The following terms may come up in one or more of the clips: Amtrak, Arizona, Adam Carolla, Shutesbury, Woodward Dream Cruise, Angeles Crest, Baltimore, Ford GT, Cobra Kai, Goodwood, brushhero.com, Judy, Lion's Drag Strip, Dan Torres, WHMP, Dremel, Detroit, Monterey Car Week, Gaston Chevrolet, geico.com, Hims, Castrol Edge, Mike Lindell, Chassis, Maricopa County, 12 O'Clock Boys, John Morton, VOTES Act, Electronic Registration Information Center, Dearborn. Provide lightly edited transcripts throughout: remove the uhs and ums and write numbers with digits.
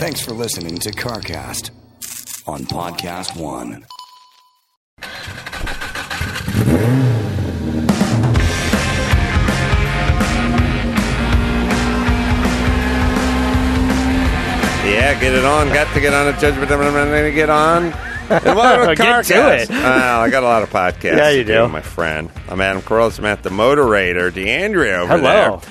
Thanks for listening to CarCast on Podcast One. Yeah, get it on. Got to get on a judgment. I'm going to get on. And welcome to CarCast. Get to it. I got a lot of podcasts. Yeah, you do, my friend. I'm Adam Carolla. I'm at the Motorator. DeAndrea over Hello. There.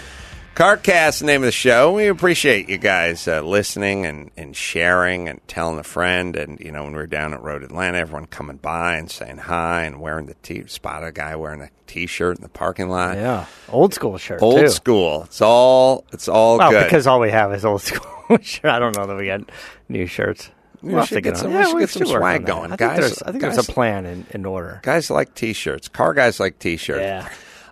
CarCast, the name of the show. We appreciate you guys listening and sharing and telling a friend. And, you know, when we were down at Road Atlanta, everyone coming by and saying hi and wearing the T-shirt. Spotted a guy wearing a T-shirt in the parking lot. Yeah. Old school shirt, old too. Old school. It's all well, good. Because all we have is old school. I don't know that we got new shirts. We'll have to get some, we should get some swag going. I think there's a plan in order. Guys like T-shirts. Car guys like T-shirts. Yeah.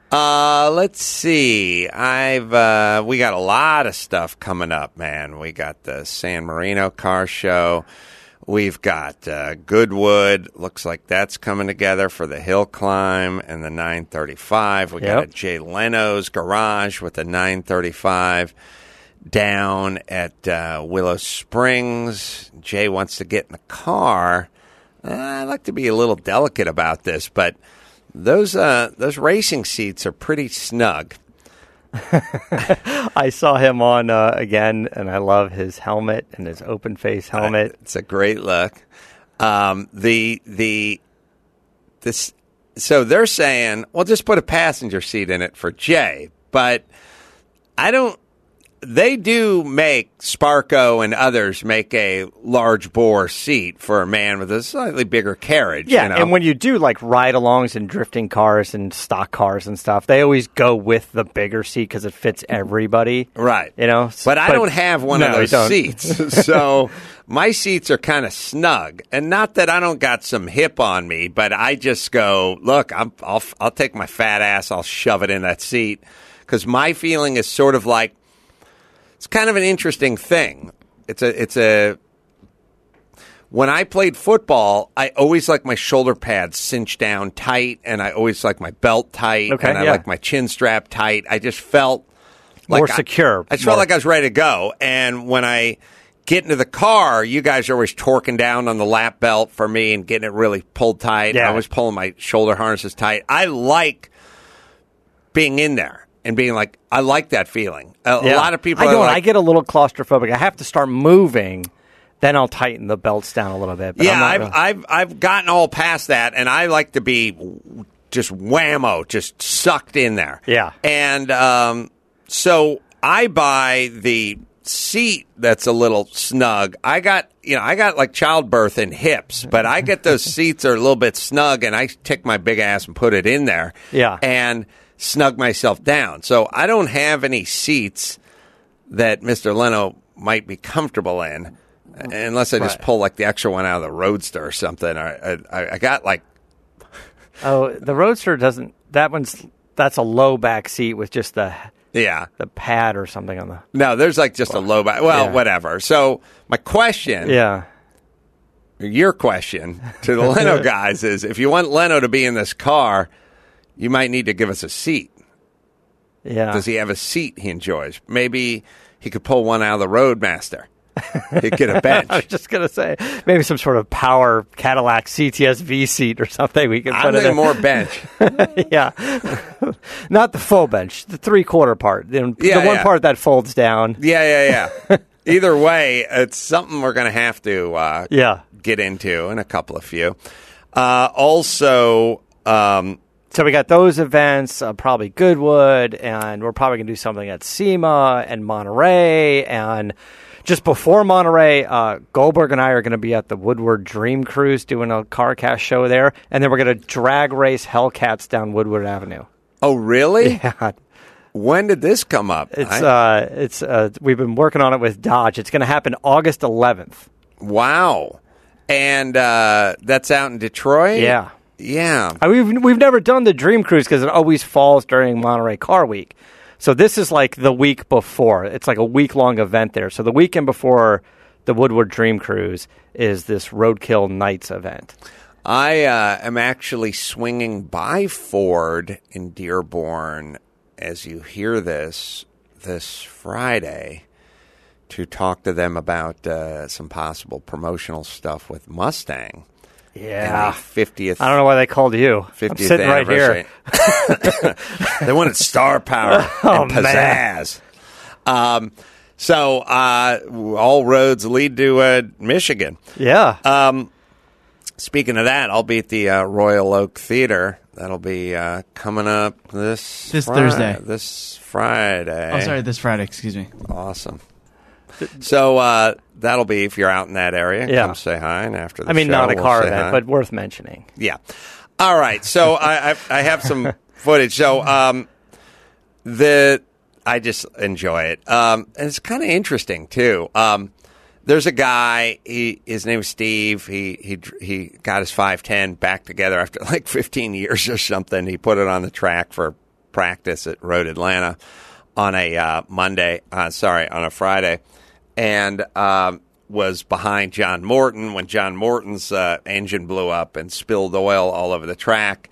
Let's see. We got a lot of stuff coming up, man. We got the San Marino car show. We've got Goodwood. Looks like that's coming together for the hill climb and the 935. We got a Jay Leno's garage with the 935 down at Willow Springs. Jay wants to get in the car. I like to be a little delicate about this, but those racing seats are pretty snug. I saw him on again, and I love his helmet and his open face helmet. It's a great look. So they're saying, well, just put a passenger seat in it for Jay. But I don't. They do make Sparco and others make a large bore seat for a man with a slightly bigger carriage. Yeah, you know? And when you do like ride-alongs and drifting cars and stock cars and stuff, they always go with the bigger seat because it fits everybody, right? You know, but I don't have one of those seats, so my seats are kind of snug. And not that I don't got some hip on me, but I just go, look, I'll take my fat ass, I'll shove it in that seat because my feeling is sort of like. It's kind of an interesting thing. When I played football, I always like my shoulder pads cinched down tight, and I always like my belt tight, and I like my chin strap tight. I just felt like more secure. I just felt like I was ready to go. And when I get into the car, you guys are always torquing down on the lap belt for me and getting it really pulled tight. Yeah. I was pulling my shoulder harnesses tight. I like being in there. And being like, I like that feeling. A lot of people I don't. Like, I get a little claustrophobic. I have to start moving, then I'll tighten the belts down a little bit. But I've gotten all past that, and I like to be just whammo, just sucked in there. Yeah. And so I buy the seat that's a little snug. I got like childbirth and hips, but I get those seats are a little bit snug, and I take my big ass and put it in there. Yeah. And snug myself down. So I don't have any seats that Mr. Leno might be comfortable in, unless I just pull like the extra one out of the Roadster or something. I got like. Oh, the Roadster doesn't. That's a low back seat with just the pad or something on the. No, there's like just a low back. Well, whatever. So my question. Yeah. Your question to the Leno guys is: if you want Leno to be in this car. You might need to give us a seat. Yeah. Does he have a seat he enjoys? Maybe he could pull one out of the Roadmaster. He'd get a bench. I was just going to say, maybe some sort of power Cadillac CTS-V seat or something. We could put it in. More bench. Yeah. Not the full bench, the three-quarter part. The one part that folds down. Yeah. Either way, it's something we're going to have to get into in a couple of few. Also... So we got those events, probably Goodwood, and we're probably going to do something at SEMA and Monterey. And just before Monterey, Goldberg and I are going to be at the Woodward Dream Cruise doing a CarCast show there. And then we're going to drag race Hellcats down Woodward Avenue. Oh, really? Yeah. When did this come up? We've been working on it with Dodge. It's going to happen August 11th. Wow. And that's out in Detroit? Yeah. Yeah. We've never done the Dream Cruise because it always falls during Monterey Car Week. So this is like the week before. It's like a week-long event there. So the weekend before the Woodward Dream Cruise is this Roadkill Nights event. I am actually swinging by Ford in Dearborn as you hear this Friday to talk to them about some possible promotional stuff with Mustang. Yeah. 50th. I don't know why they called you. 50th I'm sitting right here. They wanted star power and pizzazz. So all roads lead to Michigan. Yeah. Speaking of that, I'll be at the Royal Oak Theater. That'll be coming up this Friday, excuse me. Awesome. So that'll be, if you're out in that area, come say hi. And after the show, not a car event, but worth mentioning. Yeah. All right. So I have some footage. So I just enjoy it. And it's kind of interesting, too. There's a guy, his name is Steve. He got his 510 back together after like 15 years or something. He put it on the track for practice at Road Atlanta on a on a Friday. And was behind John Morton when John Morton's engine blew up and spilled oil all over the track.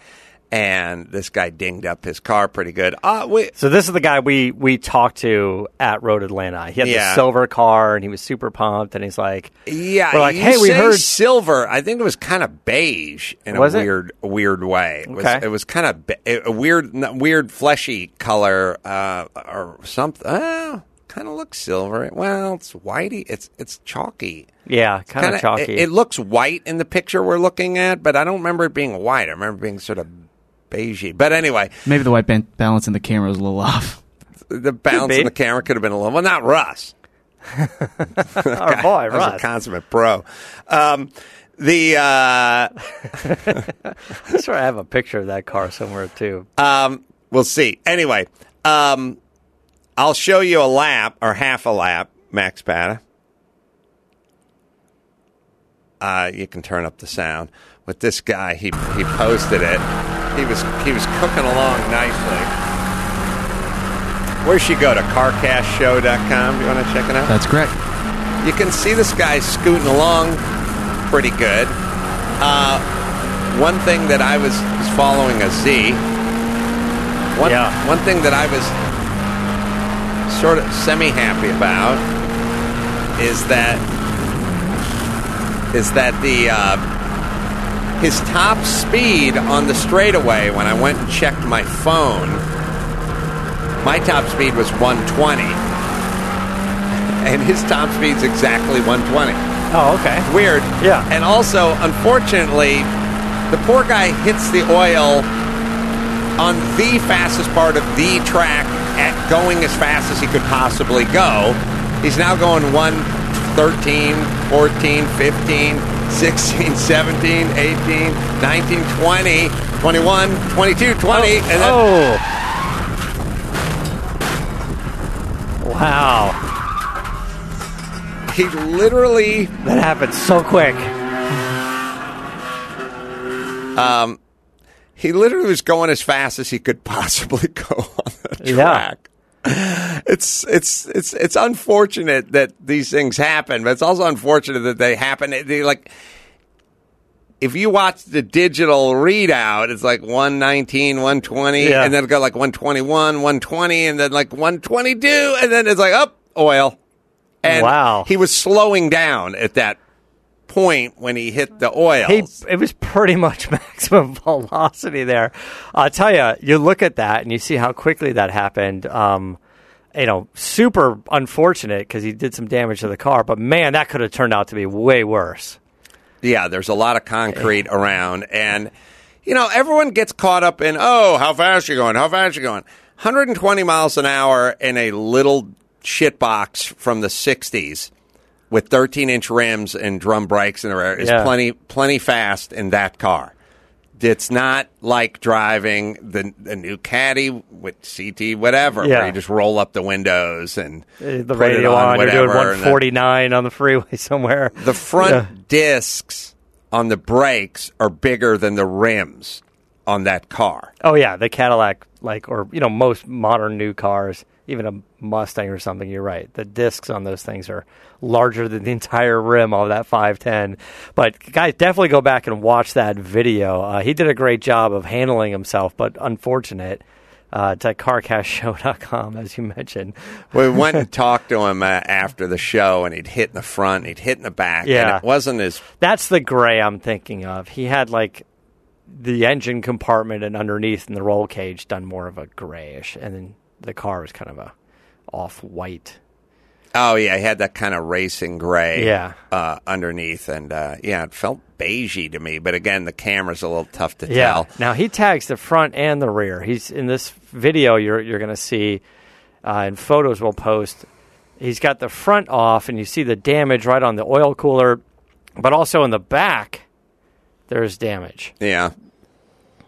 And this guy dinged up his car pretty good. So this is the guy we talked to at Road Atlanta. He had the silver car, and he was super pumped. And he's like, we're like, hey, we heard silver. I think it was kind of beige in a weird way. It was kind of a weird fleshy color or something. Kind of looks silver. Well, it's whitey. It's chalky. Yeah, kind of chalky. It looks white in the picture we're looking at, but I don't remember it being white. I remember being sort of beigey. But anyway. Maybe the white balance in the camera was a little off. The balance in the camera could have been a little... Well, not Russ. Our boy, Russ. That was a consummate pro. I'm sure I have a picture of that car somewhere, too. We'll see. Anyway, I'll show you a lap, or half a lap, Max Pata. You can turn up the sound. With this guy, he posted it. He was cooking along nicely. Where she go to CarCastShow.com? You want to check it out? That's correct. You can see this guy scooting along pretty good. One thing that I was following a Z. One thing that I was sort of semi-happy about is that the his top speed on the straightaway, when I went and checked my phone, my top speed was 120, and his top speed's exactly 120. Oh, okay. Weird. Yeah. And also, unfortunately, the poor guy hits the oil on the fastest part of the track at going as fast as he could possibly go. He's now going 113, 14, 15, 16, 17, 18, 19, 20, 21, 22, 20. And then... Wow. He literally... That happened so quick. He literally was going as fast as he could possibly go on the track. Yeah. It's unfortunate that these things happen, but it's also unfortunate that they happen. If you watch the digital readout, it's like 119, 120, and then it'll go like 121, 120, and then like 122, and then it's like, oil. And he was slowing down at that point when he hit the oil. It was pretty much maximum velocity there. I'll tell you, you look at that and you see how quickly that happened. Super unfortunate because he did some damage to the car, but man, that could have turned out to be way worse. Yeah, there's a lot of concrete around, and everyone gets caught up in, how fast you're going, 120 miles an hour in a little shitbox from the 60s. With 13-inch rims and drum brakes in the rear, is plenty fast in that car. It's not like driving the new Caddy with CT, whatever, where you just roll up the windows and the radio on, whatever, you're doing 149 on the freeway somewhere. The front discs on the brakes are bigger than the rims on that car. Oh, yeah, the Cadillac, like, or, you know, most modern new cars, even a Mustang or something, you're right. The discs on those things are larger than the entire rim of that 510. But, guys, definitely go back and watch that video. He did a great job of handling himself, but unfortunate. To CarCastShow.com, as you mentioned. We went and talked to him after the show, and he'd hit in the front, and he'd hit in the back, and it wasn't as... That's the gray I'm thinking of. He had, like... the engine compartment and underneath in the roll cage done more of a grayish, and then the car was kind of a off-white. Oh, yeah, it had that kind of racing gray underneath, and it felt beigey to me, but again, the camera's a little tough to tell. Now, he tags the front and the rear. He's in this video you're going to see, and photos we'll post, he's got the front off, and you see the damage right on the oil cooler, but also in the back, there's damage. Yeah.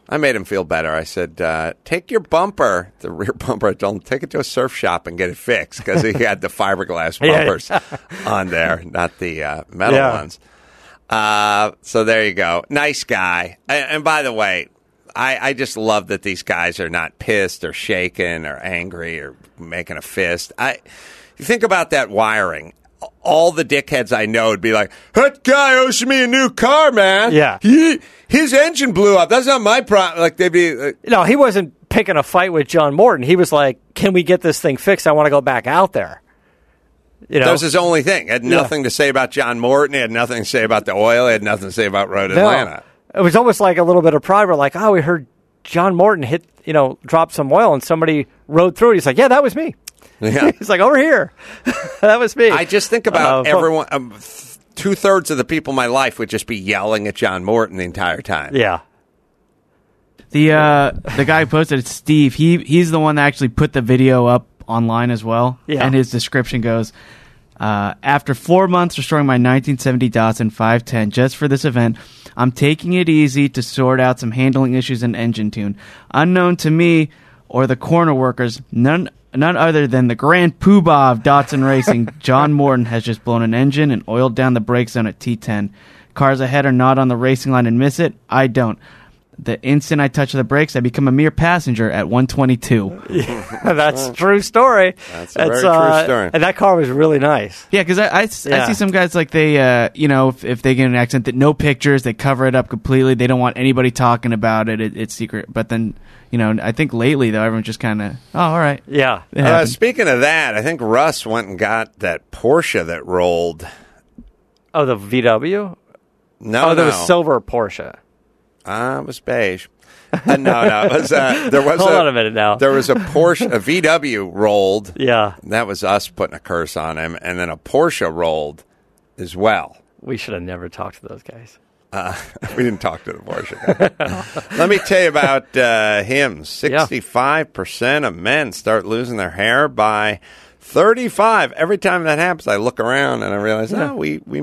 I made him feel better. I said, take your bumper, the rear bumper, don't take it to a surf shop and get it fixed, because he had the fiberglass bumpers on there, not the metal ones. So there you go. Nice guy. And by the way, I just love that these guys are not pissed or shaken or angry or making a fist. You think about that wiring. All the dickheads I know would be like, that guy owes me a new car, man. Yeah. His engine blew up. That's not my problem. Like, they'd be. No, he wasn't picking a fight with John Morton. He was like, can we get this thing fixed? I want to go back out there. You know? That was his only thing. It had nothing to say about John Morton. It had nothing to say about the oil. It had nothing to say about Road Atlanta. It was almost like a little bit of pride. We're like, oh, we heard John Morton drop some oil and somebody rode through it. He's like, yeah, that was me. Yeah. He's like, over here. That was me. I just think about everyone. Two-thirds of the people in my life would just be yelling at John Morton the entire time. Yeah. The guy who posted it, Steve, he's the one that actually put the video up online as well. Yeah. And his description goes, after 4 months restoring my 1970 Datsun 510 just for this event, I'm taking it easy to sort out some handling issues and engine tune. Unknown to me or the corner workers, none other than the grand poobah of Datsun Racing, John Morton, has just blown an engine and oiled down the brake zone at T10. Cars ahead are not on the racing line and miss it. I don't. The instant I touch the brakes, I become a mere passenger at 122. Yeah, that's a true story. That's a very true story. And that car was really nice. Yeah, because I see some guys, like, they, if they get an accident, that no pictures, they cover it up completely. They don't want anybody talking about it. It's secret. But then, I think lately, though, everyone's just kind of, oh, all right. Yeah. Speaking of that, I think Russ went and got that Porsche that rolled. Oh, the VW? No, the silver Porsche. It was beige. No. It was, there was Hold on a minute now. There was a Porsche, a VW rolled. Yeah. That was us putting a curse on him. And then a Porsche rolled as well. We should have never talked to those guys. We didn't talk to the Porsche guy. Let me tell you about him. 65% of men start losing their hair by 35. Every time that happens, I look around and I realize, we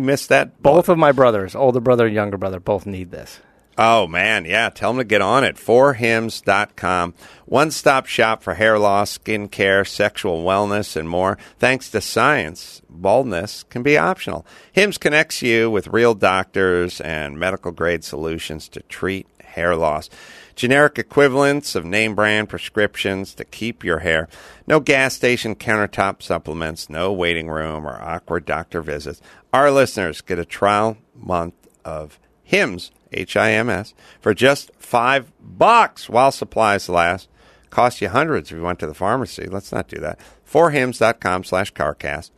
missed that. Both of my brothers, older brother and younger brother, both need this. Oh, man, yeah. Tell them to get on it. forhims.com. One-stop shop for hair loss, skin care, sexual wellness, and more. Thanks to science, baldness can be optional. Hims connects you with real doctors and medical-grade solutions to treat hair loss. Generic equivalents of name-brand prescriptions to keep your hair. No gas station countertop supplements, no waiting room or awkward doctor visits. Our listeners get a trial month of HIMS, H-I-M-S, for just $5 while supplies last. Cost you hundreds if you went to the pharmacy. Let's not do that. forhims.com/CarCast.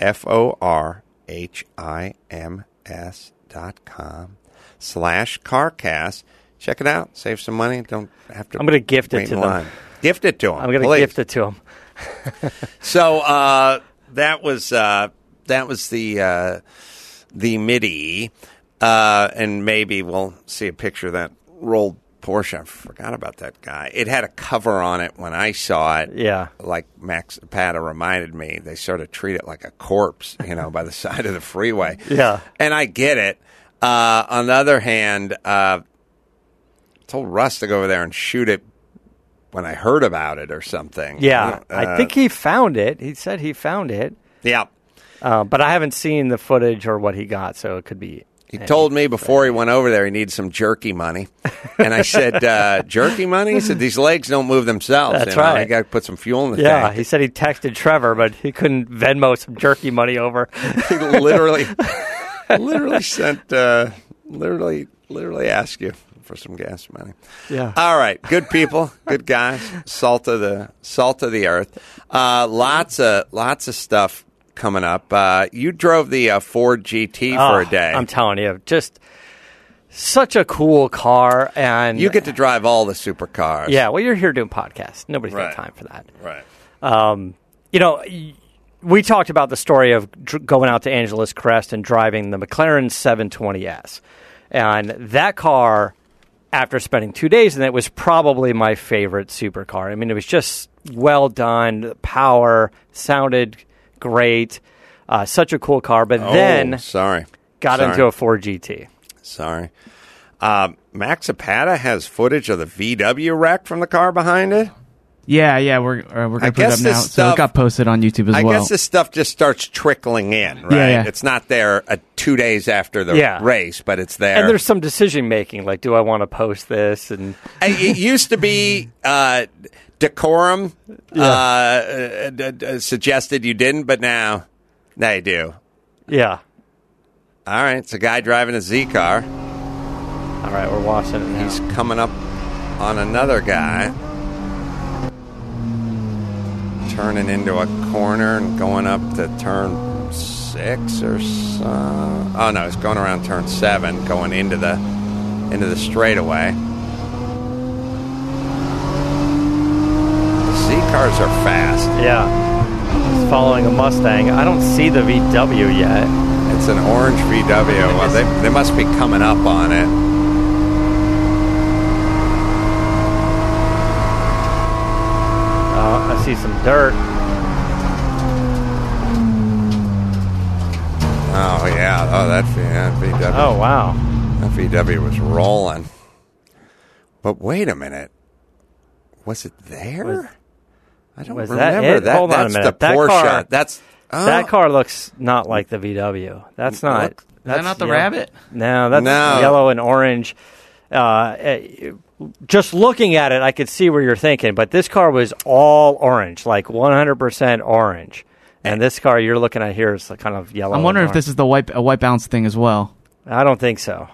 forhims.com/CarCast. Check it out. Save some money. Don't have to. I'm going to gift it to them. Gift it to them. I'm going to gift it to them. So that was the MIDI, and maybe we'll see a picture of that rolled Porsche. I forgot about that guy. It had a cover on it when I saw it. Yeah. Like Max Pata reminded me, they sort of treat it like a corpse, by the side of the freeway. Yeah. And I get it. On the other hand. told Russ to go over there and shoot it when I heard about it or something. Yeah, I think he found it. He said he found it. Yeah. But I haven't seen the footage or what he got, so it could be... He told me before he went over there he needs some jerky money. And I said, jerky money? He said, these legs don't move themselves. That's right. I got to put some fuel in the tank. Yeah, he said he texted Trevor, but he couldn't Venmo some jerky money over. He literally sent, literally asked you for some gas money. Yeah. All right. Good people. Good guys. Salt of the earth. Lots of stuff coming up. You drove the Ford GT for a day. I'm telling you, just such a cool car. And you get to drive all the supercars. Yeah, well, you're here doing podcasts. Nobody's got time for that. Right. You know, we talked about the story of going out to Angeles Crest and driving the McLaren 720S. And that car, after spending 2 days in it, was probably my favorite supercar. I mean, it was just well done. The power sounded great. Such a cool car. But then got into a Ford GT. Sorry. Max Zapata has footage of the VW wreck from the car behind it. Yeah, we're going to put it up now. So it got posted on YouTube as well. I guess this stuff just starts trickling in, right? Yeah. It's not there 2 days after the race, but it's there. And there's some decision-making, like, do I want to post this? And it used to be decorum suggested you didn't, but now you do. Yeah. All right, it's a guy driving a Z car. All right, we're watching it now. He's coming up on another guy. Turning into a corner and going up to turn 6 or so. Oh no, it's going around turn 7, going into the straightaway. The Z cars are fast. Yeah, it's following a Mustang. I don't see the VW yet. It's an orange VW. Well, they must be coming up on it. I see some dirt. Oh, yeah. Oh, that VW. Oh, wow. That VW was rolling. But wait a minute. Was it there? I don't remember. That Hold on a minute. That's the Porsche. That car looks not like the VW. That's not. That's not the Rabbit? No, that's yellow and orange. Just looking at it, I could see where you're thinking, but this car was all orange, like 100% orange. And this car you're looking at here is kind of yellow. I'm wondering if this is the white balance thing as well. I don't think so.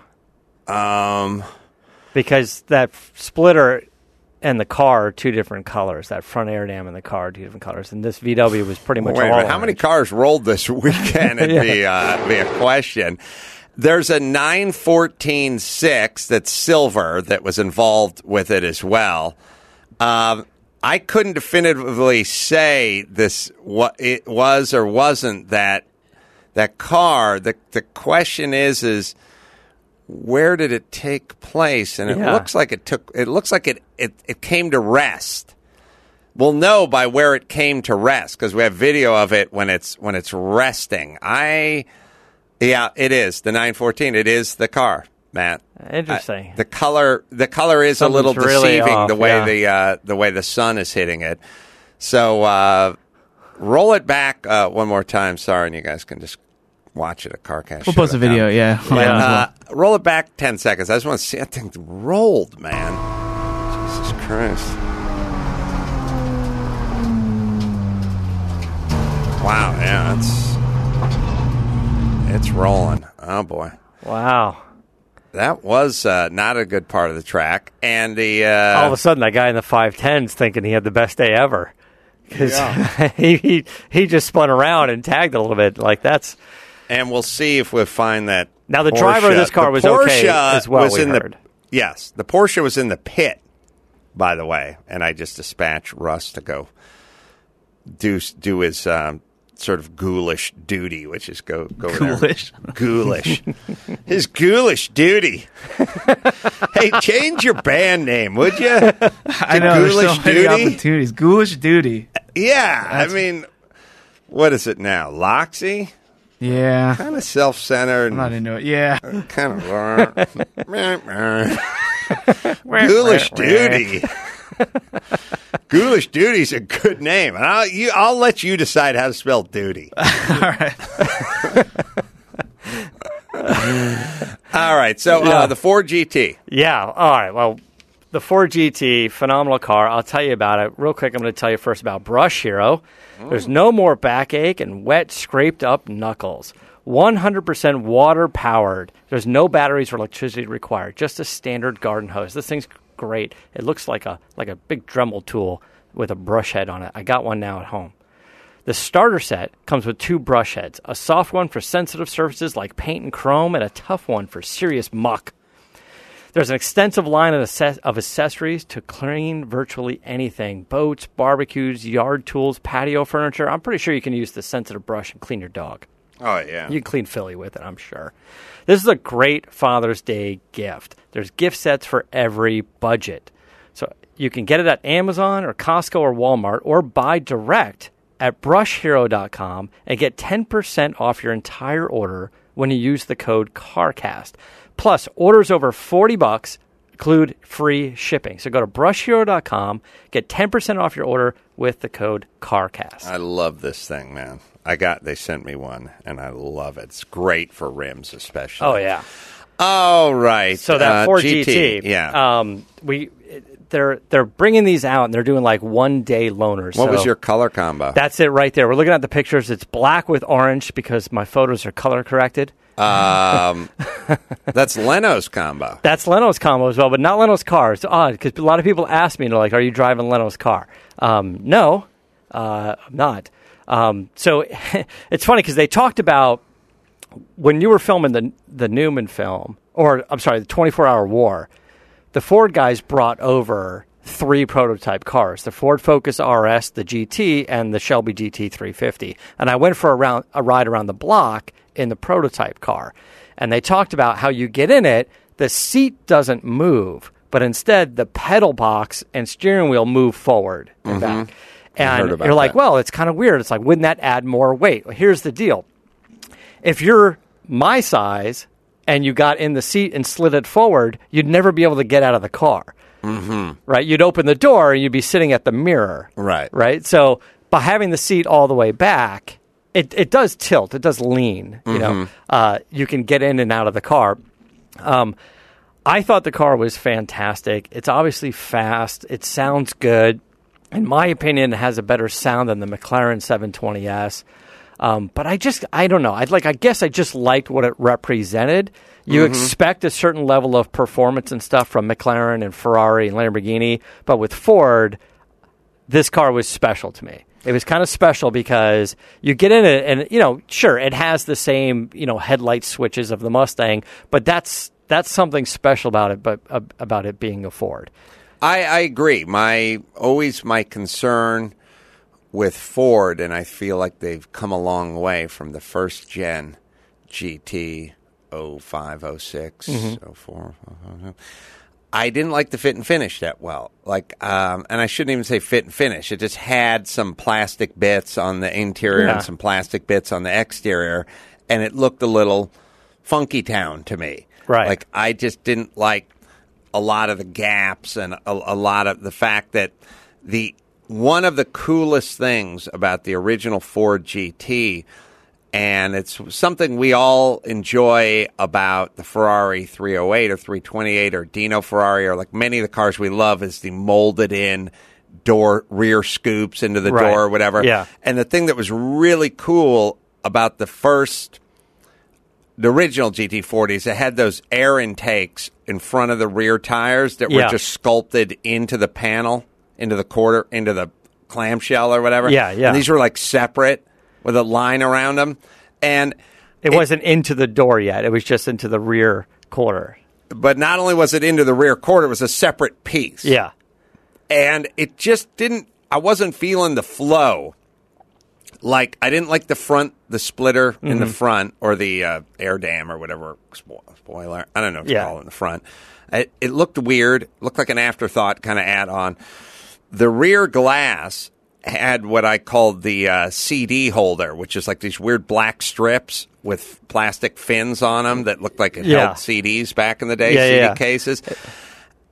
Because that splitter and the car are two different colors. That front air dam and the car are two different colors. And this VW was pretty much all orange. How many cars rolled this weekend would be a question. There's a 914-6 that's silver that was involved with it as well. I couldn't definitively say this what it was or wasn't that car. The question is where did it take place? And it looks like it took. It looks like it came to rest. We'll know by where it came to rest because we have video of it when it's resting. Yeah, it is. The 914, it is the car, Matt. Interesting. The color is something's a little deceiving really off, the way the sun is hitting it. So roll it back one more time. Sorry, and you guys can just watch it at CarCast. We'll post a video, roll it back 10 seconds. I just want to see that thing rolled, man. Jesus Christ. Wow, yeah, it's rolling. Oh, boy. Wow. That was not a good part of the track. And all of a sudden, that guy in the 510's thinking he had the best day ever. Because he just spun around and tagged a little bit. Like, that's... And we'll see if we'll find that Now, the Porsche. Driver of this car was okay as well, we heard. Yes. The Porsche was in the pit, by the way. And I just dispatched Russ to go do his... sort of ghoulish duty, which is go ghoulish. There. Ghoulish. His ghoulish duty. Hey, change your band name, would you? I know. Ghoulish duty. Opportunities. Ghoulish duty. Yeah, that's... I mean, what is it now? Loxy? Yeah. Kind of self-centered. I'm not into it. Yeah. Kind of. Ghoulish Duty. Ghoulish Duty's a good name. And I'll let you decide how to spell duty. All right. All right. So the Ford GT. Yeah. All right. Well, the Ford GT, phenomenal car. I'll tell you about it. Real quick, I'm going to tell you first about Brush Hero. There's no more backache and wet, scraped-up knuckles. 100% water-powered. There's no batteries or electricity required, just a standard garden hose. This thing's great. It looks like a big Dremel tool with a brush head on it. I got one now at home. The starter set comes with two brush heads, a soft one for sensitive surfaces like paint and chrome, and a tough one for serious muck. There's an extensive line of accessories to clean virtually anything. Boats, barbecues, yard tools, patio furniture. I'm pretty sure you can use the sensitive brush and clean your dog. Oh, yeah. You can clean Philly with it, I'm sure. This is a great Father's Day gift. There's gift sets for every budget. So you can get it at Amazon or Costco or Walmart, or buy direct at brushhero.com and get 10% off your entire order when you use the code CarCast. Plus, orders over $40 include free shipping. So go to brushhero.com, get 10% off your order with the code CarCast. I love this thing, man. They sent me one, and I love it. It's great for rims, especially. Oh, yeah. All right. So that Ford GT, yeah. They're bringing these out, and they're doing like one-day loaners. What was your color combo? That's it right there. We're looking at the pictures. It's black with orange because my photos are color-corrected. That's Leno's combo. That's Leno's combo as well, but not Leno's car. It's odd because a lot of people ask me, are you driving Leno's car? No, I'm not. So it's funny because they talked about when you were filming the Newman film, or I'm sorry, the 24-Hour War, the Ford guys brought over three prototype cars, the Ford Focus RS, the GT, and the Shelby GT 350. And I went for a ride around the block in the prototype car. And they talked about how you get in it, the seat doesn't move, but instead the pedal box and steering wheel move forward and back. And you're like, well, it's kind of weird. It's like, wouldn't that add more weight? Well, here's the deal. If you're my size and you got in the seat and slid it forward, you'd never be able to get out of the car. Mm-hmm. Right? You'd open the door and you'd be sitting at the mirror. Right. Right? So by having the seat all the way back, it does tilt. It does lean. You know, you can get in and out of the car. I thought the car was fantastic. It's obviously fast. It sounds good. In my opinion, it has a better sound than the McLaren 720S. But I don't know. I just liked what it represented. You expect a certain level of performance and stuff from McLaren and Ferrari and Lamborghini. But with Ford, this car was special to me. It was kind of special because you get in it and, sure, it has the same, headlight switches of the Mustang. But that's something special about it, but about it being a Ford. I agree. My concern with Ford, and I feel like they've come a long way from the first gen GT 05, 06, 04. I didn't like the fit and finish that well. And I shouldn't even say fit and finish. It just had some plastic bits on the interior and some plastic bits on the exterior, and it looked a little funky town to me. Right. I just didn't like a lot of the gaps and a lot of the fact that one of the coolest things about the original Ford GT, and it's something we all enjoy about the Ferrari 308 or 328 or Dino Ferrari or many of the cars we love, is the molded in door rear scoops into the door or whatever. Yeah. And the thing that was really cool about the original GT40s, that had those air intakes in front of the rear tires that were just sculpted into the panel, into the clamshell or whatever. Yeah, yeah. And these were separate with a line around them. And it wasn't into the door yet. It was just into the rear quarter. But not only was it into the rear quarter, it was a separate piece. Yeah. And it just I wasn't feeling the flow. I didn't like the splitter in the front, or the air dam or whatever, spoiler. I don't know what you call it in the front. It looked weird. It looked like an afterthought kind of add-on. The rear glass had what I called the CD holder, which is these weird black strips with plastic fins on them that looked like it held CDs back in the day, CD cases.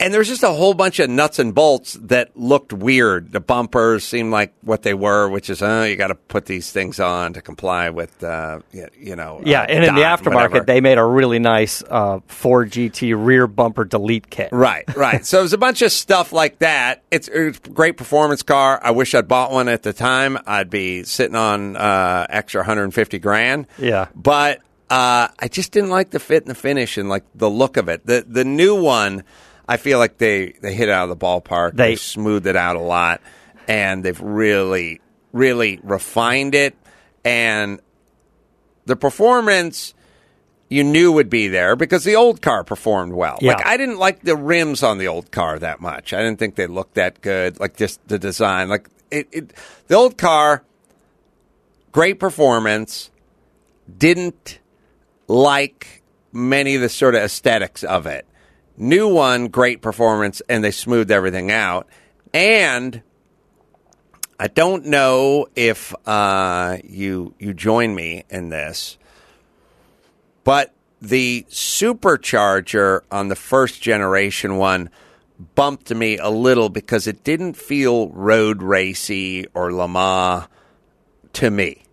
And there's just a whole bunch of nuts and bolts that looked weird. The bumpers seemed like what they were, which is, oh, you got to put these things on to comply with, Yeah, and in the aftermarket, whatever. They made a really nice Ford GT rear bumper delete kit. Right. So it was a bunch of stuff like that. It's a great performance car. I wish I'd bought one at the time. I'd be sitting on extra $150,000. Yeah. But I just didn't like the fit and the finish and like the look of it. The new one, I feel like they hit it out of the ballpark. They smoothed it out a lot, and they've really, really refined it. And the performance you knew would be there because the old car performed well. Yeah. Like, I didn't like the rims on the old car that much. I didn't think they looked that good, like just the design. Like the old car, great performance, didn't like many of the sort of aesthetics of it. New one, great performance, and they smoothed everything out. And I don't know if you join me in this, but the supercharger on the first generation one bumped me a little because it didn't feel road racy or Le Mans to me.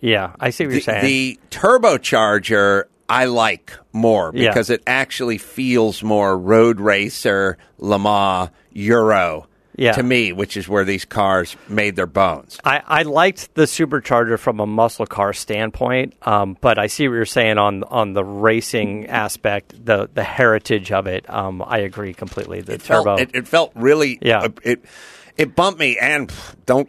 Yeah, I see what you're saying. The turbocharger I like more because it actually feels more road racer, Le Mans, Euro to me, which is where these cars made their bones. I liked the supercharger from a muscle car standpoint, but I see what you're saying on the racing aspect, the heritage of it. I agree completely. The turbo. It felt really it bumped me, and don't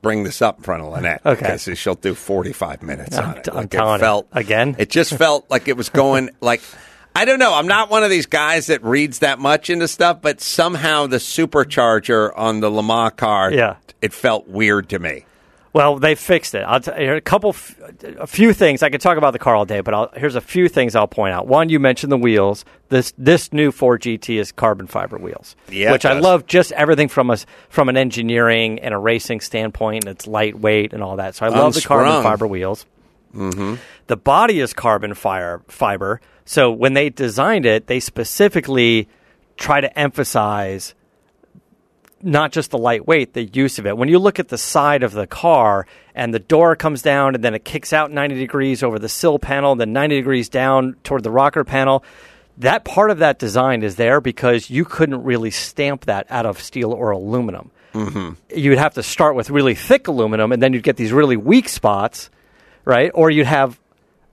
bring this up in front of Lynette because she'll do 45 minutes on it. It just felt like it was going like, I don't know. I'm not one of these guys that reads that much into stuff, but somehow the supercharger on the Le Mans car, it felt weird to me. Well, they fixed it. A few things. I could talk about the car all day, but here's a few things I'll point out. One, you mentioned the wheels. This new Ford GT is carbon fiber wheels, which I love. Just everything from an engineering and a racing standpoint. And it's lightweight and all that. So I love the carbon fiber wheels. Mm-hmm. The body is carbon fiber. So when they designed it, they specifically try to emphasize not just the lightweight, the use of it. When you look at the side of the car and the door comes down and then it kicks out 90 degrees over the sill panel, then 90 degrees down toward the rocker panel, that part of that design is there because you couldn't really stamp that out of steel or aluminum. Mm-hmm. You'd have to start with really thick aluminum and then you'd get these really weak spots, right? Or you'd have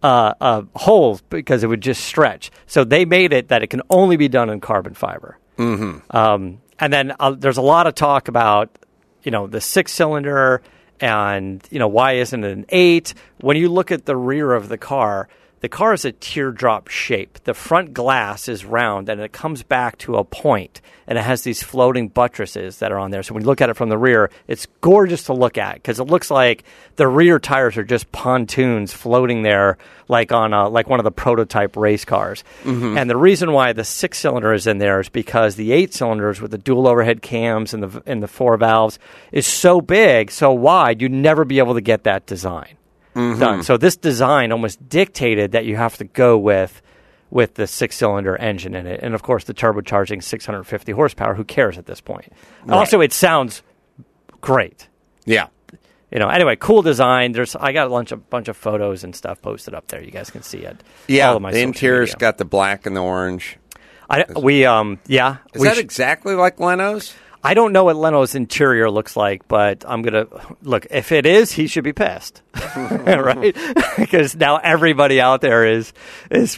holes because it would just stretch. So they made it that it can only be done in carbon fiber. Mm-hmm. And then there's a lot of talk about, the 6-cylinder and, why isn't it an 8? When you look at the rear of the car is a teardrop shape. The front glass is round, and it comes back to a point, and it has these floating buttresses that are on there. So when you look at it from the rear, it's gorgeous to look at because it looks like the rear tires are just pontoons floating there like one of the prototype race cars. Mm-hmm. And the reason why the 6-cylinder is in there is because the 8-cylinders with the dual overhead cams and the 4 valves is so big, so wide, you'd never be able to get that design. Mm-hmm. Done. So this design almost dictated that you have to go with the 6-cylinder engine in it, and of course the turbocharging 650 horsepower. Who cares at this point? Right. Also, it sounds great. Yeah. Anyway, cool design. I got a bunch of photos and stuff posted up there. You guys can see it. Yeah. The interior's got the black and the orange. Is that exactly like Leno's? I don't know what Leno's interior looks like, but I'm going to look. If it is, he should be pissed, right? Because now everybody out there is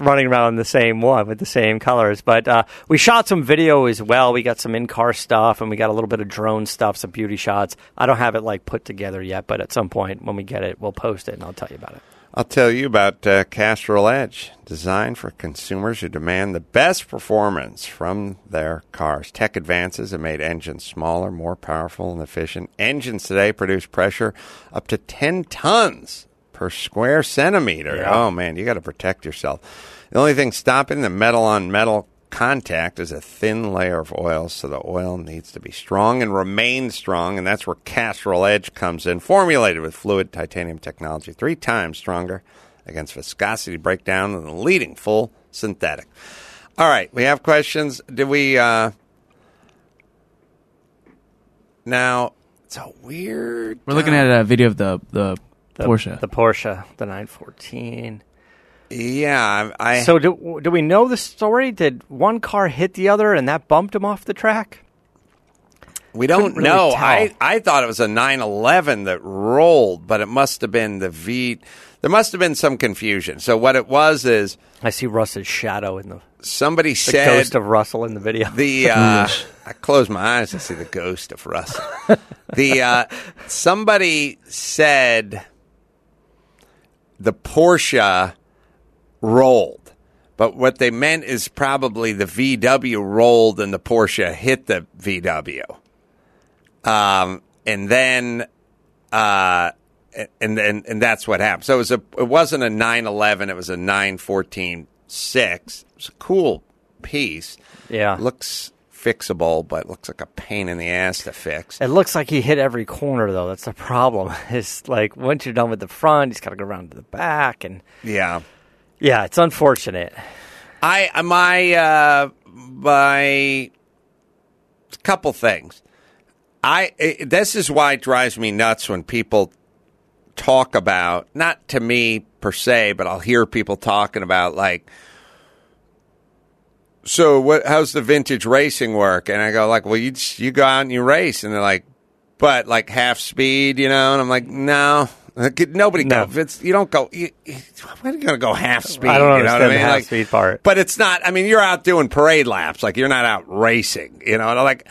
running around the same one with the same colors. But we shot some video as well. We got some in-car stuff, and we got a little bit of drone stuff, some beauty shots. I don't have it put together yet, but at some point when we get it, we'll post it, and I'll tell you about it. I'll tell you about Castrol Edge, designed for consumers who demand the best performance from their cars. Tech advances have made engines smaller, more powerful, and efficient. Engines today produce pressure up to 10 tons per square centimeter. Yeah. Oh, man, you got to protect yourself. The only thing stopping the metal-on-metal contact is a thin layer of oil, so the oil needs to be strong and remain strong, and that's where Castrol Edge comes in, formulated with fluid titanium technology, 3 times stronger against viscosity breakdown than the leading full synthetic. All right, we have questions. Did we... Now, it's a weird... We're looking at a video of the Porsche. The Porsche, the 914. Yeah. So do we know the story? Did one car hit the other and that bumped him off the track? We don't really know. I thought it was a 911 that rolled, but it must have been the V. There must have been some confusion. So what it was is... I see Russ's shadow in the... Somebody said... The ghost of Russell in the video. I close my eyes and see the ghost of Russell. Somebody said the Porsche rolled, but what they meant is probably the VW rolled and the Porsche hit the VW. And that's what happened. So it wasn't a 911, it was a 914.6. It's a cool piece. Yeah. Looks fixable, but looks like a pain in the ass to fix. It looks like he hit every corner, though. That's the problem. It's like once you're done with the front, he's got to go around to the back. And Yeah, it's unfortunate. A couple things. This is why it drives me nuts when people talk about, not to me per se, but I'll hear people talking about like, so how's the vintage racing work? And I go like, well, you go out and you race. And they're like, but like half speed, you know? And I'm like, no. Nobody goes. You don't go. Why are you going to go half speed? I don't understand what I mean? The half speed part. But it's not. I mean, you're out doing parade laps. Like, you're not out racing. You know, and I'm like,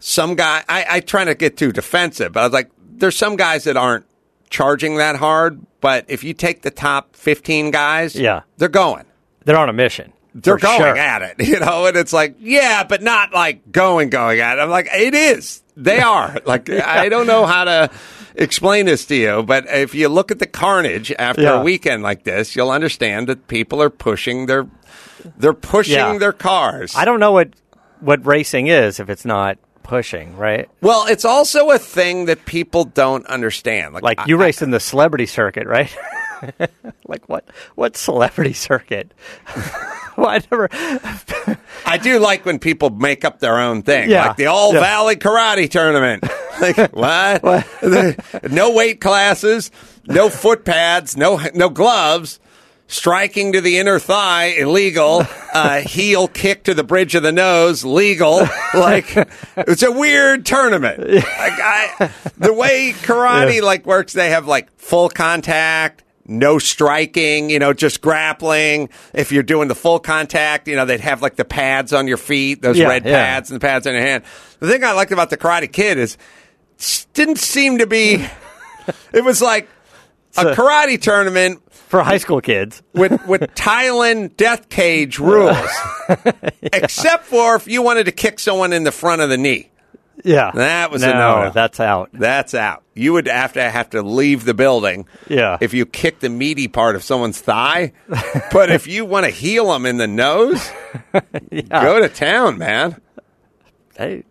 some guy. I try not to get too defensive, but I was like, there's some guys that aren't charging that hard. But if you take the top 15 guys, they're going. They're on a mission. They're going at it, you know, and it's like, yeah, but not like going at it. I'm like, it is. They are. Like, yeah. I don't know how to explain this to you, but if you look at the carnage after a weekend like this, you'll understand that people are pushing their cars. I don't know what racing is if it's not pushing, right? Well, it's also a thing that people don't understand. Like you race in the celebrity circuit, right? Like what celebrity circuit? Well, I do like when people make up their own thing, like the All Valley Karate Tournament. Like, what? No weight classes, no foot pads, no gloves, striking to the inner thigh, illegal, heel kick to the bridge of the nose, legal. Like, it's a weird tournament. Like, the way karate works, they have like full contact. No striking, just grappling. If you're doing the full contact, they'd have like the pads on your feet, those red pads and the pads on your hand. The thing I liked about the Karate Kid is it didn't seem to be, it was like a karate tournament for high school kids with Thailand death cage rules, except for if you wanted to kick someone in the front of the knee. Yeah. That was a no. That's out. That's out. You would have to leave the building if you kick the meaty part of someone's thigh. But if you want to heel them in the nose, go to town, man. Hey,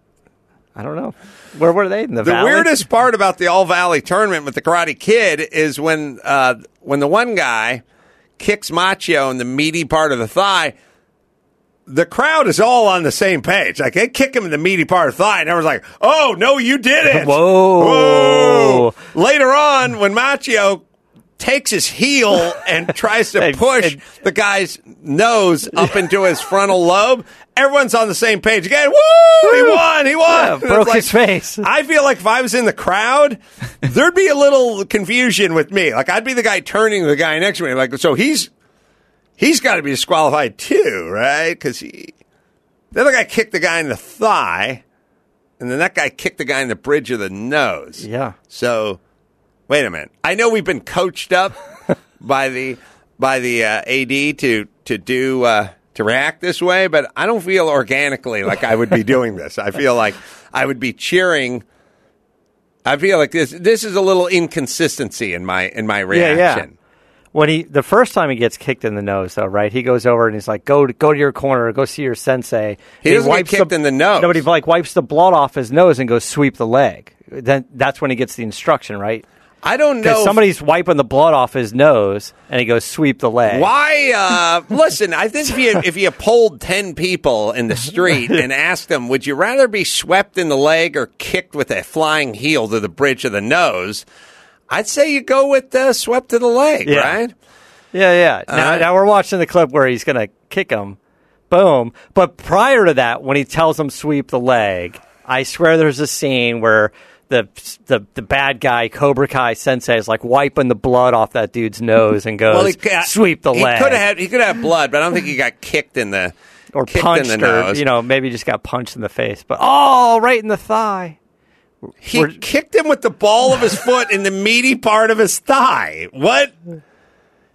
I don't know. Where were they? In the valley? The weirdest part about the All-Valley Tournament with the Karate Kid is when the one guy kicks Macho in the meaty part of the thigh, the crowd is all on the same page. Like, they kick him in the meaty part of the thigh, and everyone's like, oh, no, you did it. Whoa. Later on, when Macho takes his heel and tries to push the guy's nose up into his frontal lobe, everyone's on the same page again. Woo! He won! Yeah, broke his face. I feel like if I was in the crowd, there'd be a little confusion with me. Like, I'd be the guy turning to the guy next to me. Like, so He's got to be disqualified too, right? Because the other guy kicked the guy in the thigh, and then that guy kicked the guy in the bridge of the nose. Yeah. So, wait a minute. I know we've been coached up by the AD to react this way, but I don't feel organically like I would be doing this. I feel like I would be cheering. I feel like this is a little inconsistency in my reaction. Yeah. When the first time he gets kicked in the nose, though, right? He goes over and he's like, "Go to your corner, go see your sensei." He doesn't get kicked in the nose. Nobody wipes the blood off his nose and goes sweep the leg. Then that's when he gets the instruction, right? I don't know. Somebody's wiping the blood off his nose, and he goes, sweep the leg. Why? Listen, I think if you polled 10 people in the street and asked them, would you rather be swept in the leg or kicked with a flying heel to the bridge of the nose, I'd say you go with swept to the leg, yeah. Right? Yeah. Now we're watching the clip where he's going to kick him. Boom. But prior to that, when he tells him sweep the leg, I swear there's a scene where the bad guy, Cobra Kai Sensei, is like wiping the blood off that dude's nose and goes, sweep the leg. He could have blood, but I don't think he got kicked in the or punched in the nose. Or, maybe just got punched in the face. But, right in the thigh. He kicked him with the ball of his foot in the meaty part of his thigh. What?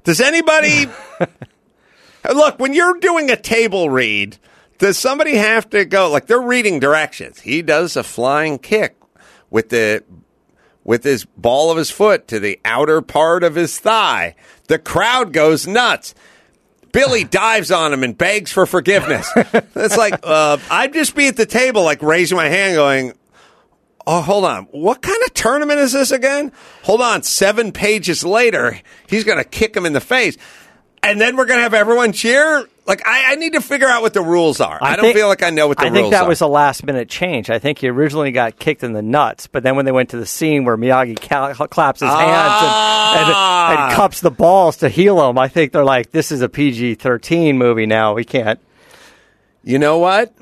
Does anybody... Look, when you're doing a table read, does somebody have to go... Like, they're reading directions. He does a flying kick with his ball of his foot to the outer part of his thigh. The crowd goes nuts. Billy dives on him and begs for forgiveness. It's like, I'd just be at the table, like, raising my hand going... Oh, hold on. What kind of tournament is this again? Hold on. 7 pages later, he's going to kick him in the face. And then we're going to have everyone cheer? Like, I need to figure out what the rules are. I don't feel like I know what the rules are. I think that was a last-minute change. I think he originally got kicked in the nuts, but then when they went to the scene where Miyagi claps his hands and cups the balls to heal him, I think they're like, this is a PG-13 movie now. We can't. You know what?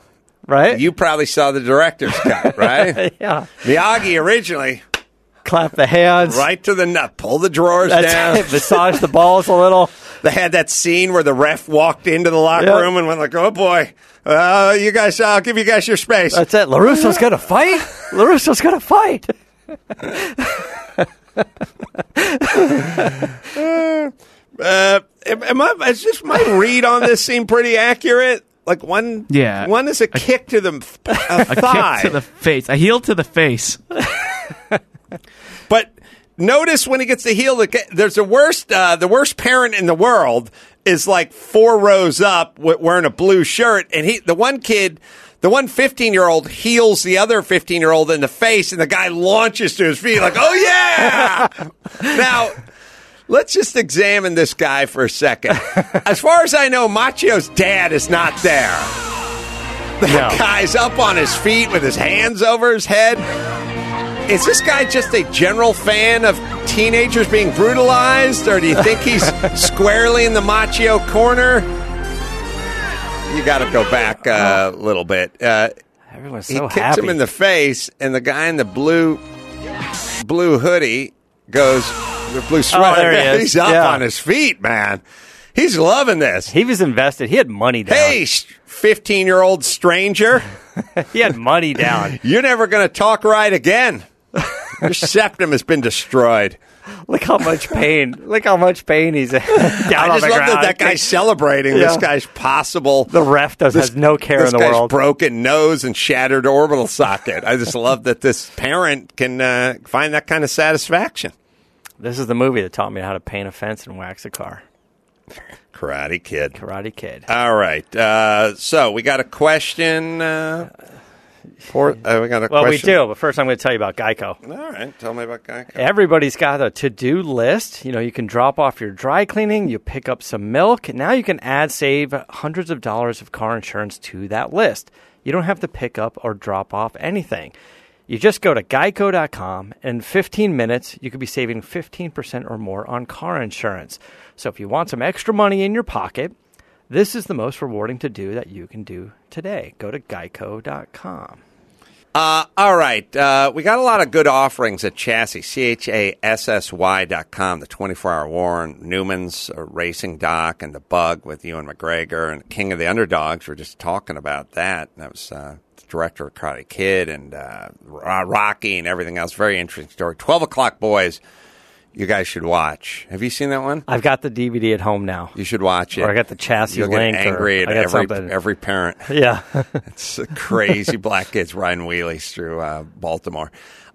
Right? You probably saw the director's cut, right? Yeah. Miyagi originally. Clap the hands. Right to the nut. Pull the drawers down. Massage the balls a little. They had that scene where the ref walked into the locker room and went like, oh, boy. You guys, I'll give you guys your space. That's it. LaRusso's going to fight? LaRusso's going to fight. Is just my read on this seem pretty accurate? Like one is a kick to the thigh. A kick to the face. A heel to the face. But notice when he gets the heel, there's the worst parent in the world is like 4 rows up wearing a blue shirt. And the one 15-year-old heels the other 15-year-old in the face and the guy launches to his feet like, oh, yeah. Now, let's just examine this guy for a second. As far as I know, Macho's dad is not there. That guy's up on his feet with his hands over his head. Is this guy just a general fan of teenagers being brutalized, or do you think he's squarely in the Macho corner? You got to go back a little bit. Everyone's so happy. He kicks him in the face, and the guy in the blue hoodie goes... The blue sweater. Oh, there he is. He's up on his feet, man. He's loving this. He was invested. He had money down. Hey, 15-year-old stranger. He had money down. You're never going to talk right again. Your septum has been destroyed. Look how much pain. Look how much pain he's down on the ground. I just love that guy's celebrating. Yeah. This guy's possible. The ref has no care in the world. This guy's broken nose and shattered orbital socket. I just love that this parent can find that kind of satisfaction. This is the movie that taught me how to paint a fence and wax a car. Karate Kid. All right. So we got a question. We do, but first I'm going to tell you about Geico. All right. Tell me about Geico. Everybody's got a to-do list. You can drop off your dry cleaning. You pick up some milk. Now you can save hundreds of dollars of car insurance to that list. You don't have to pick up or drop off anything. You just go to geico.com, and in 15 minutes, you could be saving 15% or more on car insurance. So if you want some extra money in your pocket, this is the most rewarding to-do that you can do today. Go to geico.com. All right. We got a lot of good offerings at Chassis, CHASSY.com, the 24-hour Warren, Newman's Racing Doc, and The Bug with Ewan McGregor, and King of the Underdogs. We're just talking about that. That was... director of Karate Kid and Rocky and everything else. Very interesting story. 12 o'clock, boys. You guys should watch. Have you seen that one? I've got the DVD at home now. You should watch it. Or I got the Chassis You'll link. Get angry at every parent. Yeah. It's crazy black kids riding wheelies through Baltimore.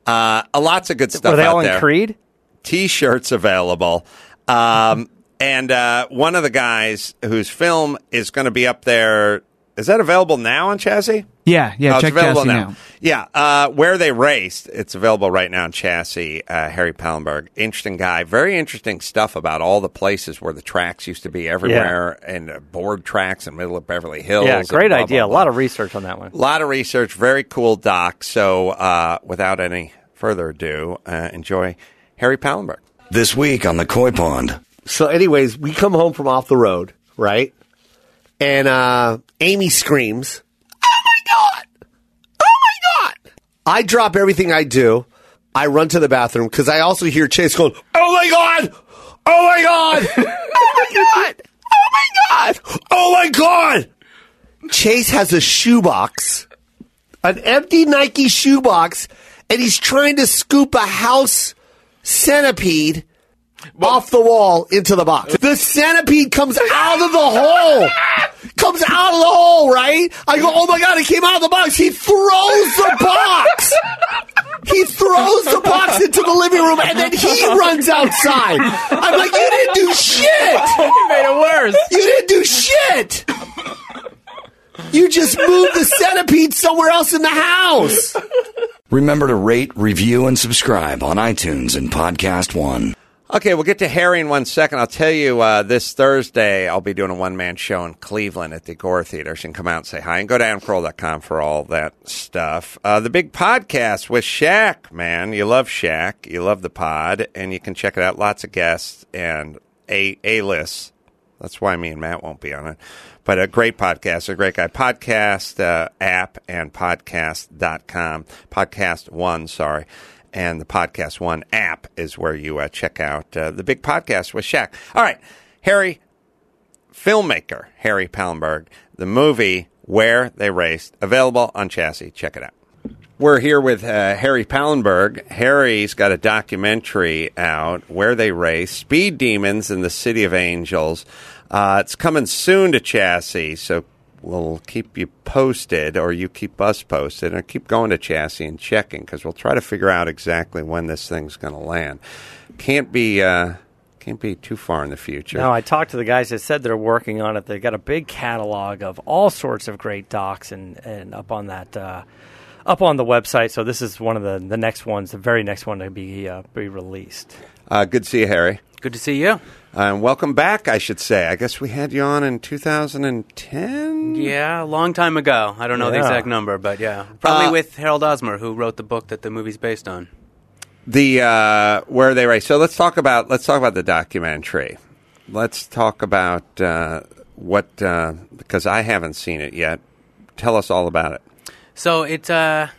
Lots of good stuff out there. Were they all in Creed? T-shirts available. And one of the guys whose film is going to be up there Is that available now on Chassis? Yeah, check Chassis now. Yeah, Where They Raced, it's available right now on Chassis. Harry Pallenberg, interesting guy. Very interesting stuff about all the places where the tracks used to be everywhere, and board tracks in the middle of Beverly Hills. Yeah, great idea. Blah, blah. A lot of research on that one. A lot of research. Very cool doc. So without any further ado, enjoy Harry Pallenberg. This week on the Koi Pond. So anyways, we come home from off the road, right? And Amy screams, "Oh, my God! Oh, my God!" I drop everything I do. I run to the bathroom because I also hear Chase going, "Oh, my God! Oh, my God! Oh, my God! Oh, my God! Oh, my God!" Chase has a shoebox, an empty Nike shoebox, and he's trying to scoop a house centipede off the wall into the box. The centipede comes out of the hole. Comes out of the hole, right? I go, "Oh, my God, it came out of the box." He throws the box. He throws the box into the living room, and then he runs outside. I'm like, "You didn't do shit. You made it worse. You didn't do shit. You just moved the centipede somewhere else in the house." Remember to rate, review, and subscribe on iTunes and Podcast One. Okay, we'll get to Harry in 1 second. I'll tell you, this Thursday, I'll be doing a one-man show in Cleveland at the Gore Theater. So you can come out and say hi. And go to AdamCarolla.com for all that stuff. The big podcast with Shaq, man. You love Shaq. You love the pod. And you can check it out. Lots of guests and A-lists. That's why me and Matt won't be on it. But a great podcast. A great guy. Podcast app and podcast.com. Podcast One, sorry. And the Podcast One app is where you check out the big podcast with Shaq. All right, Harry, filmmaker Harry Pallenberg, the movie Where They Raced, available on Chassis. Check it out. We're here with Harry Pallenberg. Harry's got a documentary out, Where They Raced, Speed Demons in the City of Angels. It's coming soon to Chassis, so we'll keep you posted, or you keep us posted, and keep going to Chassis and checking, because we'll try to figure out exactly when this thing's going to land. Can't be too far in the future. No, I talked to the guys that said they're working on it. They've got a big catalog of all sorts of great docs and up on that up on the website. So this is one of the next ones, the very next one to be released. Good to see you, Harry. Good to see you. And welcome back, I should say. I guess we had you on in 2010? Yeah, a long time ago. I don't know the exact number, but yeah. Probably with Harold Osmer, who wrote the book that the movie's based on. The Where They Raced. So let's talk about the documentary. Let's talk about because I haven't seen it yet. Tell us all about it. So it's a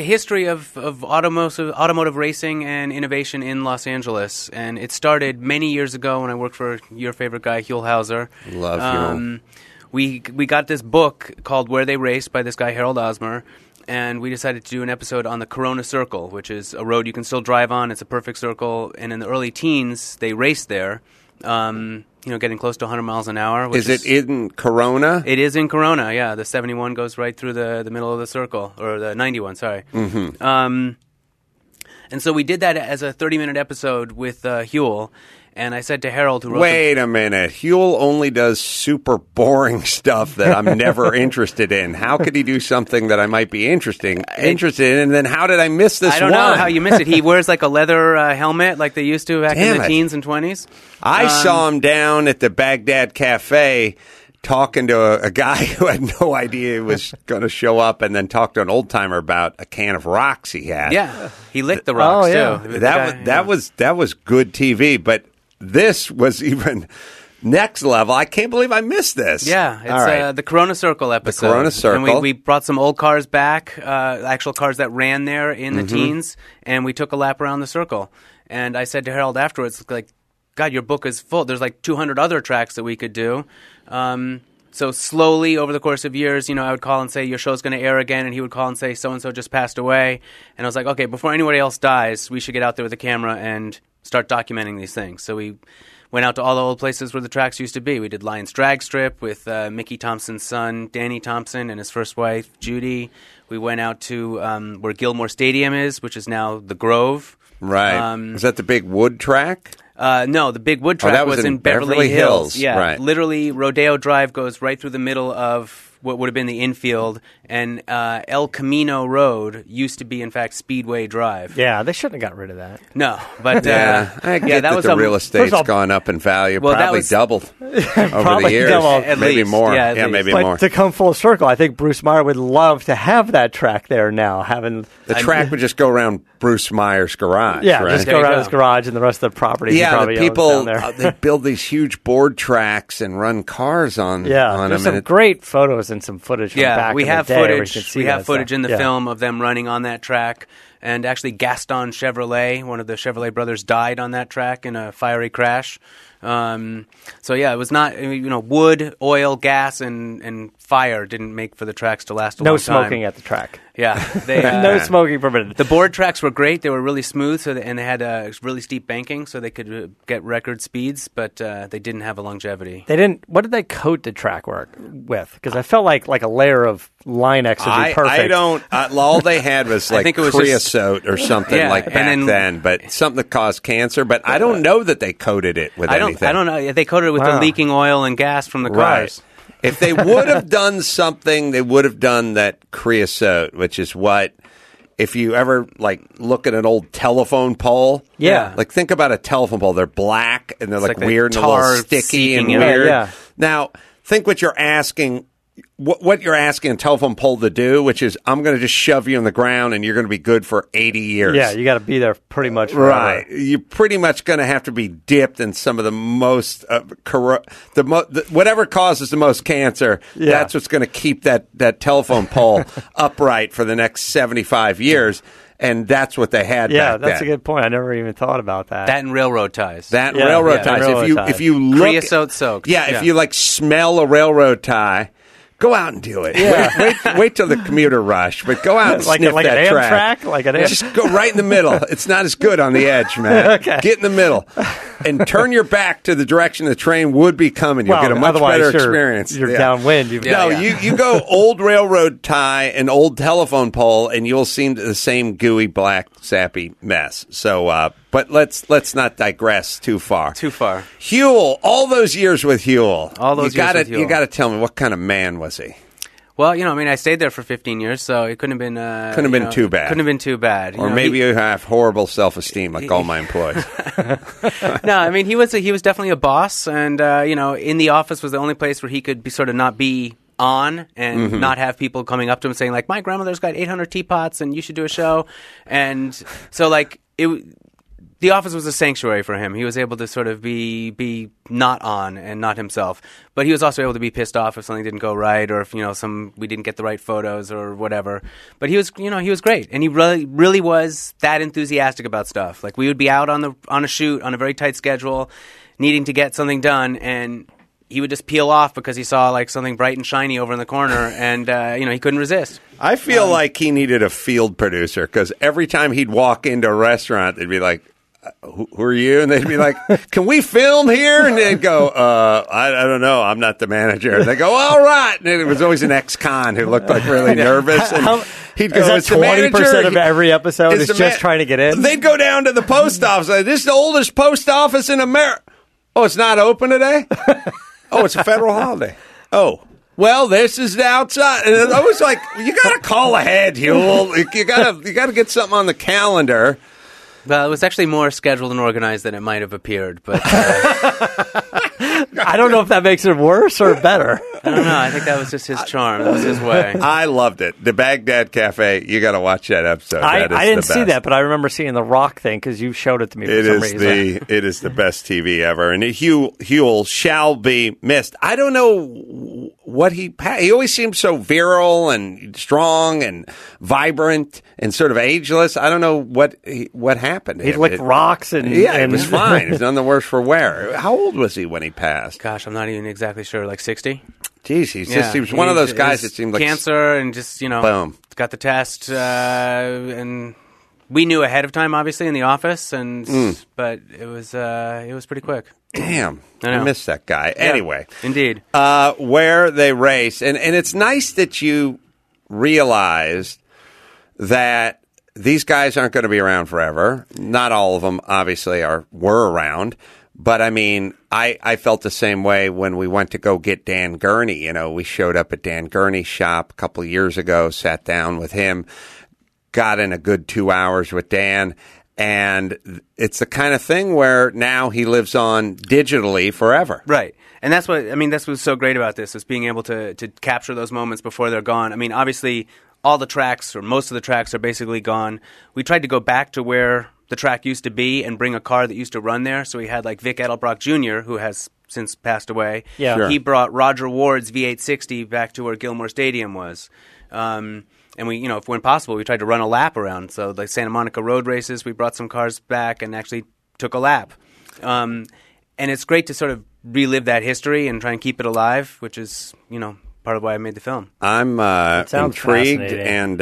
history of automotive racing and innovation in Los Angeles. And it started many years ago when I worked for your favorite guy, Huell Howser. Love Huell. We got this book called Where They Raced by this guy, Harold Osmer. And we decided to do an episode on the Corona Circle, which is a road you can still drive on. It's a perfect circle. And in the early teens, they raced there. Getting close to 100 miles an hour. Which is it in Corona? It is in Corona, yeah. The 71 goes right through the middle of the circle, or the 91, sorry. Mm-hmm. And so we did that as a 30-minute episode with Huell, and I said to Harold, who wrote Wait a minute. Huell only does super boring stuff that I'm never interested in. How could he do something that I might be interested in? And then how did I miss this one? I don't know how you missed it. He wears like a leather helmet like they used to back in the teens and 20s. I saw him down at the Baghdad Cafe talking to a guy who had no idea he was going to show up, and then talked to an old-timer about a can of rocks he had. Yeah, he licked the rocks, too. That was good TV, but this was even next level. I can't believe I missed this. Yeah, it's the Corona Circle episode. The Corona Circle. And we brought some old cars back, actual cars that ran there in the teens, and we took a lap around the circle. And I said to Harold afterwards, like, God, your book is full. There's like 200 other tracks that we could do. So slowly over the course of years, I would call and say, your show's going to air again. And he would call and say, so-and-so just passed away. And I was like, okay, before anybody else dies, we should get out there with a camera and start documenting these things. So we went out to all the old places where the tracks used to be. We did Lion's Drag Strip with Mickey Thompson's son, Danny Thompson, and his first wife, Judy. We went out to where Gilmore Stadium is, which is now the Grove. Right. Is that the big wood track? No, the big wood track was in Beverly Hills. Yeah, right. Literally Rodeo Drive goes right through the middle of what would have been the infield, and El Camino Road used to be, in fact, Speedway Drive. Yeah, they shouldn't have got rid of that. No, but I get that the real estate's gone up in value, probably doubled over the years, maybe more. Yeah, maybe more. To come full circle, I think Bruce Meyer would love to have that track there now. The track would just go around Bruce Meyer's garage. Yeah, right? Just go around his garage and the rest of the property. Yeah, the people there. They build these huge board tracks and run cars on. Yeah, on there's them, some great photos and some footage. From back we in have the day footage. We have footage in the film of them running on that track. And actually, Gaston Chevrolet, one of the Chevrolet brothers, died on that track in a fiery crash. It was not, wood, oil, gas, and fire didn't make for the tracks to last a long time. No smoking at the track. Yeah. No smoking permitted. The board tracks were great. They were really smooth, and they had really steep banking, so they could get record speeds, but they didn't have a longevity. They didn't. What did they coat the track work with? Because I felt like a layer of Line-X would be perfect. I don't. All they had was like creosote or something but something that caused cancer. But I don't know that they coated it with anything. I don't know. They coated it with the leaking oil and gas from the cars. Right. If they would have done something, they would have done that creosote, which is what, if you ever look at an old telephone pole. Yeah. Think about a telephone pole. They're black and they're like weird and a little sticky and weird. Yeah. Now, think what you're asking. What you're asking a telephone pole to do, which is, I'm going to just shove you in the ground and you're going to be good for 80 years. Yeah, you got to be there pretty much forever. Right. You're pretty much going to have to be dipped in some of the most whatever causes the most cancer. Yeah. That's what's going to keep that telephone pole upright for the next 75 years. And that's what they had back then. Yeah, that's a good point. I never even thought about that. That and railroad ties. If you look, creosote soaked. Yeah, if you smell a railroad tie, go out and do it. Yeah. Wait till the commuter rush, but go out and sniff that track. Like an Amtrak? Just go right in the middle. It's not as good on the edge, man. Okay. Get in the middle. And turn your back to the direction the train would be coming. You'll get a much better experience. You're downwind. You go old railroad tie and old telephone pole, and you'll seem to the same gooey, black, sappy mess. So, but let's not digress too far. Huell, all those years with Huell. You got to tell me, what kind of man was he? Well, I stayed there for 15 years, so it couldn't have been too bad. Couldn't have been too bad. Or maybe you have horrible self-esteem all my employees. No, he was definitely a boss, and in the office was the only place where he could be sort of not be on and not have people coming up to him saying my grandmother's got 800 teapots and you should do a show. And so the office was a sanctuary for him. He was able to sort of be not on and not himself. But he was also able to be pissed off if something didn't go right, or if we didn't get the right photos or whatever. But he was he was great, and he really really was that enthusiastic about stuff. We would be out on a shoot on a very tight schedule, needing to get something done, and he would just peel off because he saw something bright and shiny over in the corner, and he couldn't resist. I feel like he needed a field producer, because every time he'd walk into a restaurant, they'd be like, who are you? And they'd be like, can we film here? And they'd go, I don't know. I'm not the manager. And they'd go, all right. And it was always an ex-con who looked really nervous. And he'd go, is that 20% of every episode is just trying to get in? They'd go down to the post office. This is the oldest post office in America. Oh, it's not open today? Oh, it's a federal holiday. Oh. Well, this is the outside. And I was like, you got to call ahead, Huell. You got to get something on the calendar. Well, it was actually more scheduled and organized than it might have appeared, but I don't know if that makes it worse or better. I don't know. I think that was just his charm. That was his way. I loved it. The Baghdad Cafe, you got to watch that episode. I didn't see that, but I remember seeing the rock thing because you showed it to me for some reason. It is the best TV ever, and Huell shall be missed. I don't know what he always seemed so virile and strong and vibrant and sort of ageless. I don't know what happened. He licked rocks and... Yeah, it was fine. He's none the worse for wear. How old was he when he passed? Gosh, I'm not even exactly sure. 60? Jeez, he was one of those guys that seemed like... Cancer and just, boom. Got the test. And we knew ahead of time, obviously, in the office. But it was pretty quick. Damn, I miss that guy. Yeah, anyway. Indeed. Where They Race. And it's nice that you realized that these guys aren't going to be around forever. Not all of them, obviously, were around. But, I mean, I felt the same way when we went to go get Dan Gurney. You know, we showed up at Dan Gurney's shop a couple of years ago, sat down with him, got in a good 2 hours with Dan. And it's the kind of thing where now he lives on digitally forever. Right. And that's what, I mean, that's what's so great about this, is being able to capture those moments before they're gone. I mean, obviously, all the tracks, or most of the tracks, are basically gone. We tried to go back to where the track used to be and bring a car that used to run there. So we had like Vic Edelbrock Jr., who has since passed away. Yeah. Sure. He brought Roger Ward's V860 back to where Gilmore Stadium was. And we, you know, if when possible, we tried to run a lap around. So like Santa Monica road races, we brought some cars back and actually took a lap. And it's great to sort of relive that history and try and keep it alive, which is, you know, part of why I made the film. I'm intrigued and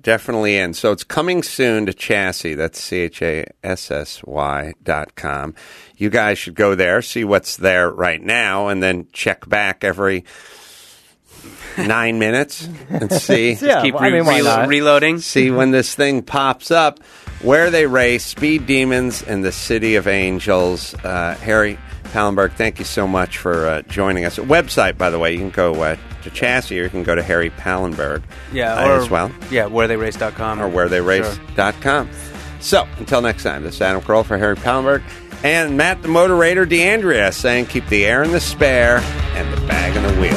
definitely in. So it's coming soon to Chassis. That's CHASSY.com. You guys should go there, see what's there right now, and then check back every 9 minutes and see. Yeah, keep reloading. See when this thing pops up. Where They Race, Speed Demons, and the City of Angels. Harry Pallenberg, thank you so much for joining us. A website, by the way, you can go to Chassis, or you can go to Harry Pallenberg as well. Yeah, wheretheyrace.com. Or wheretheyrace.com. Sure. So, until next time, this is Adam Kroll for Harry Pallenberg and Matt the Motorator DeAndrea, saying keep the air in the spare and the bag in the wheel.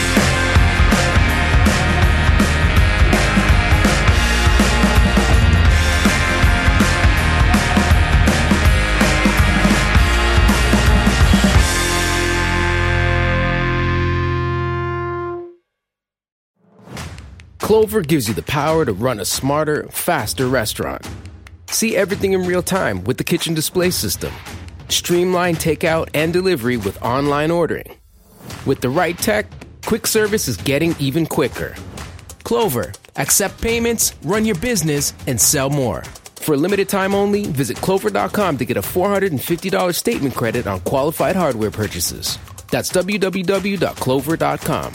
Clover gives you the power to run a smarter, faster restaurant. See everything in real time with the kitchen display system. Streamline takeout and delivery with online ordering. With the right tech, quick service is getting even quicker. Clover, accept payments, run your business, and sell more. For a limited time only, visit clover.com to get a $450 statement credit on qualified hardware purchases. That's www.clover.com.